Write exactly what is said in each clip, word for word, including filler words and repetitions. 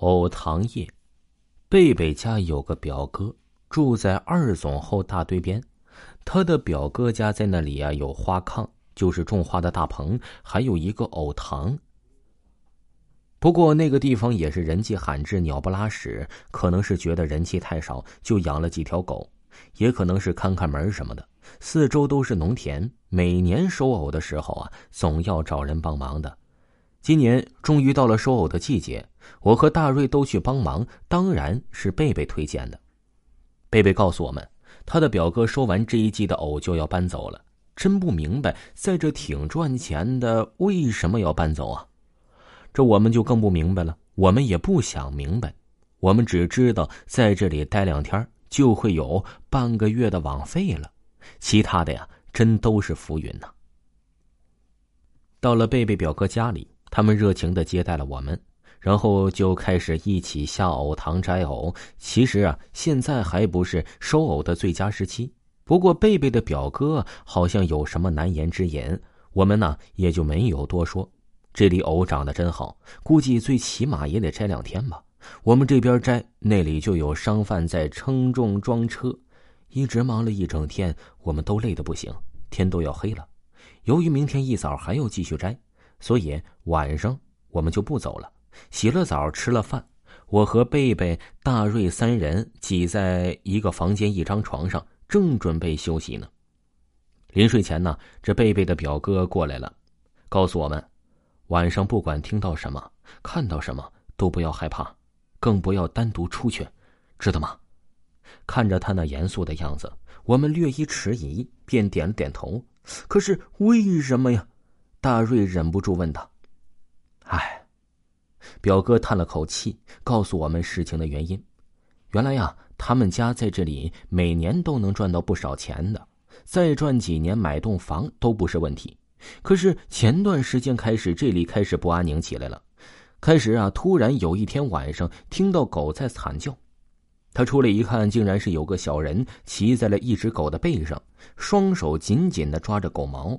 偶堂夜，贝贝家有个表哥住在二总后大堆边，他的表哥家在那里啊有花炕，就是种花的大棚，还有一个藕塘。不过那个地方也是人迹罕至，鸟不拉屎，可能是觉得人气太少，就养了几条狗，也可能是看看门什么的。四周都是农田，每年收藕的时候啊，总要找人帮忙的。今年终于到了收藕的季节，我和大瑞都去帮忙，当然是贝贝推荐的。贝贝告诉我们，他的表哥收完这一季的藕就要搬走了，真不明白在这挺赚钱的为什么要搬走啊。这我们就更不明白了，我们也不想明白，我们只知道在这里待两天就会有半个月的网费了，其他的呀，真都是浮云呐、啊。到了贝贝表哥家里，他们热情地接待了我们，然后就开始一起下藕塘摘藕。其实啊，现在还不是收藕的最佳时期，不过贝贝的表哥好像有什么难言之隐，我们呢也就没有多说。这里藕长得真好，估计最起码也得摘两天吧。我们这边摘，那里就有商贩在称重装车，一直忙了一整天，我们都累得不行，天都要黑了。由于明天一早还要继续摘，所以晚上我们就不走了。洗了澡，吃了饭，我和贝贝、大瑞三人挤在一个房间一张床上，正准备休息呢。临睡前呢，这贝贝的表哥过来了，告诉我们，晚上不管听到什么、看到什么都不要害怕，更不要单独出去，知道吗？看着他那严肃的样子，我们略一迟疑，便点了点头。可是为什么呀？大瑞忍不住问他。哎，表哥叹了口气，告诉我们事情的原因。原来呀，他们家在这里每年都能赚到不少钱的，再赚几年买栋房都不是问题。可是前段时间开始，这里开始不安宁起来了。开始啊，突然有一天晚上听到狗在惨叫，他出来一看，竟然是有个小人骑在了一只狗的背上，双手紧紧地抓着狗毛，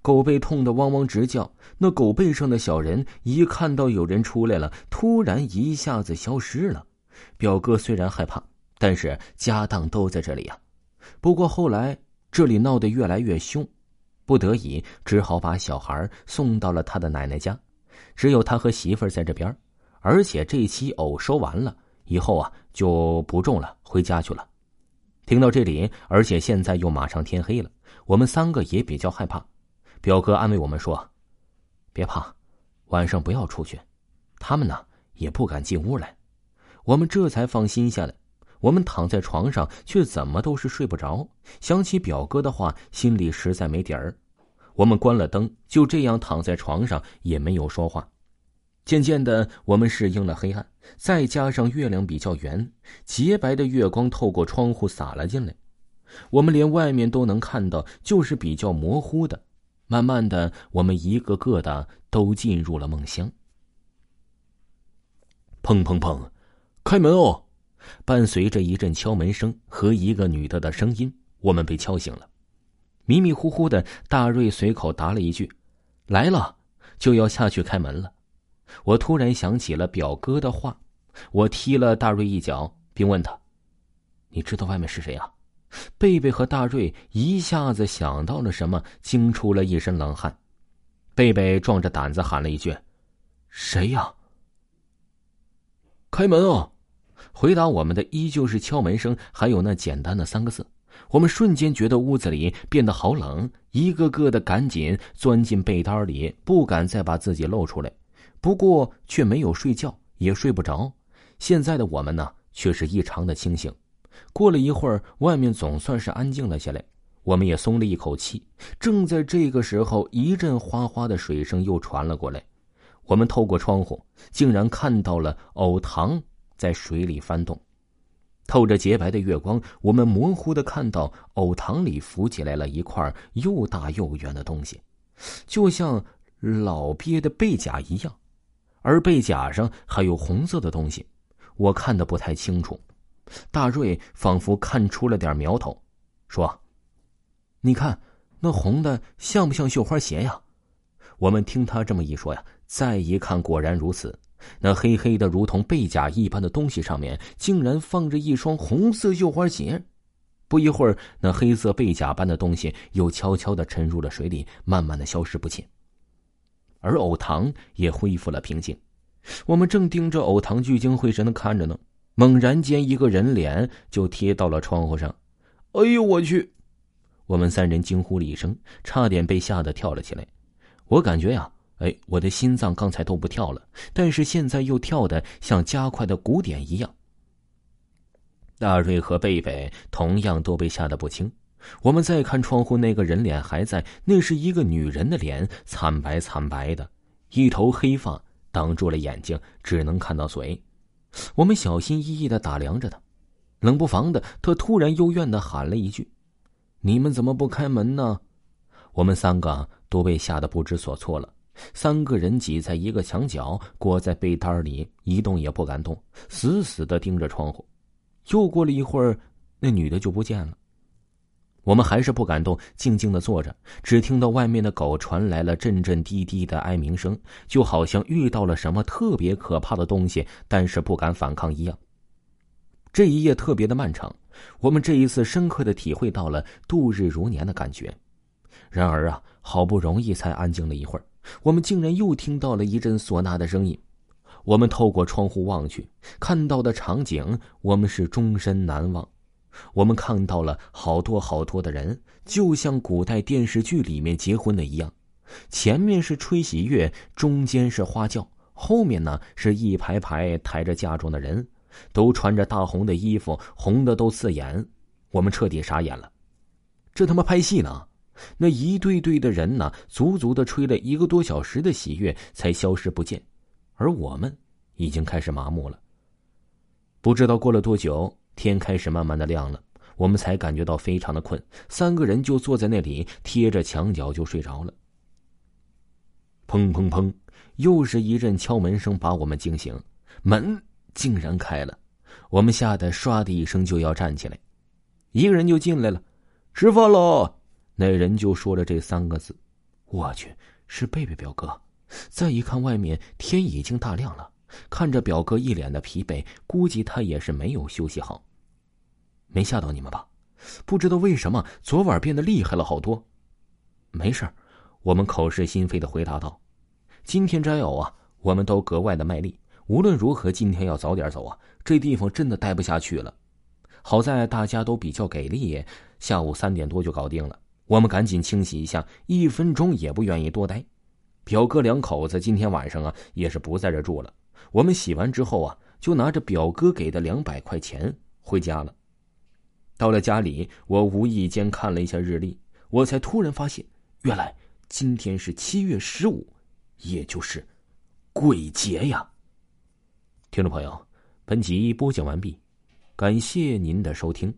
狗被痛得汪汪直叫。那狗背上的小人一看到有人出来了，突然一下子消失了。表哥虽然害怕，但是家当都在这里啊。不过后来这里闹得越来越凶，不得已只好把小孩送到了他的奶奶家，只有他和媳妇儿在这边，而且这期藕收完了以后啊就不种了，回家去了。听到这里，而且现在又马上天黑了，我们三个也比较害怕。表哥安慰我们说，别怕，晚上不要出去，他们呢也不敢进屋来。我们这才放心下来。我们躺在床上，却怎么都是睡不着，想起表哥的话，心里实在没底儿。我们关了灯，就这样躺在床上，也没有说话。渐渐的，我们适应了黑暗，再加上月亮比较圆，洁白的月光透过窗户洒了进来，我们连外面都能看到，就是比较模糊的。慢慢的，我们一个个的都进入了梦乡。砰砰砰，开门哦！伴随着一阵敲门声和一个女的的声音，我们被敲醒了。迷迷糊糊的，大瑞随口答了一句来了，就要下去开门了。我突然想起了表哥的话，我踢了大瑞一脚，并问他，你知道外面是谁啊？贝贝和大瑞一下子想到了什么，惊出了一身冷汗。贝贝壮着胆子喊了一句，谁呀？开门哦！回答我们的依旧是敲门声，还有那简单的三个字。我们瞬间觉得屋子里变得好冷，一个个的赶紧钻进被单里，不敢再把自己露出来。不过却没有睡觉，也睡不着。现在的我们呢，却是异常的清醒。过了一会儿，外面总算是安静了下来，我们也松了一口气。正在这个时候，一阵哗哗的水声又传了过来，我们透过窗户，竟然看到了藕塘在水里翻动，透着洁白的月光，我们模糊的看到藕塘里浮起来了一块又大又圆的东西，就像老鳖的背甲一样，而背甲上还有红色的东西，我看得不太清楚。大瑞仿佛看出了点苗头，说，你看那红的像不像绣花鞋呀？我们听他这么一说呀，再一看，果然如此。那黑黑的如同背甲一般的东西上面竟然放着一双红色绣花鞋。不一会儿，那黑色背甲般的东西又悄悄地沉入了水里，慢慢地消失不见。而藕塘也恢复了平静。我们正盯着藕塘聚精会神地看着呢，猛然间一个人脸就贴到了窗户上。哎呦我去！我们三人惊呼了一声，差点被吓得跳了起来。我感觉呀、啊，哎，我的心脏刚才都不跳了，但是现在又跳得像加快的鼓点一样。大瑞和贝贝同样都被吓得不轻。我们再看窗户，那个人脸还在，那是一个女人的脸，惨白惨白的，一头黑发挡住了眼睛，只能看到嘴。我们小心翼翼地打量着她，冷不防的，她突然幽怨地喊了一句：“你们怎么不开门呢？”我们三个都被吓得不知所措了，三个人挤在一个墙角，裹在被单里，一动也不敢动，死死地盯着窗户。又过了一会儿，那女的就不见了。我们还是不敢动，静静地坐着，只听到外面的狗传来了阵阵低低的哀鸣声，就好像遇到了什么特别可怕的东西，但是不敢反抗一样。这一夜特别的漫长，我们这一次深刻地体会到了度日如年的感觉。然而啊，好不容易才安静了一会儿，我们竟然又听到了一阵唢呐的声音。我们透过窗户望去，看到的场景我们是终身难忘。我们看到了好多好多的人，就像古代电视剧里面结婚的一样，前面是吹喜乐，中间是花轿，后面呢是一排排抬着嫁妆的人，都穿着大红的衣服，红的都刺眼。我们彻底傻眼了，这他妈拍戏呢？那一对对的人呢，足足的吹了一个多小时的喜乐才消失不见，而我们已经开始麻木了。不知道过了多久，天开始慢慢的亮了，我们才感觉到非常的困，三个人就坐在那里贴着墙角就睡着了。砰砰砰，又是一阵敲门声把我们惊醒，门竟然开了，我们吓得唰的一声就要站起来。一个人就进来了，吃饭喽！那人就说了这三个字。我去，是贝贝表哥。再一看外面天已经大亮了，看着表哥一脸的疲惫，估计他也是没有休息好。没吓到你们吧？不知道为什么昨晚变得厉害了好多。没事，我们口是心非的回答道。今天摘藕啊，我们都格外的卖力，无论如何今天要早点走啊，这地方真的待不下去了。好在大家都比较给力，下午三点多就搞定了，我们赶紧清洗一下，一分钟也不愿意多待。表哥两口子今天晚上啊也是不在这住了，我们洗完之后啊就拿着表哥给的两百块钱回家了。到了家里，我无意间看了一下日历，我才突然发现，原来今天是七月十五，也就是鬼节呀。听众朋友，本集播讲完毕，感谢您的收听。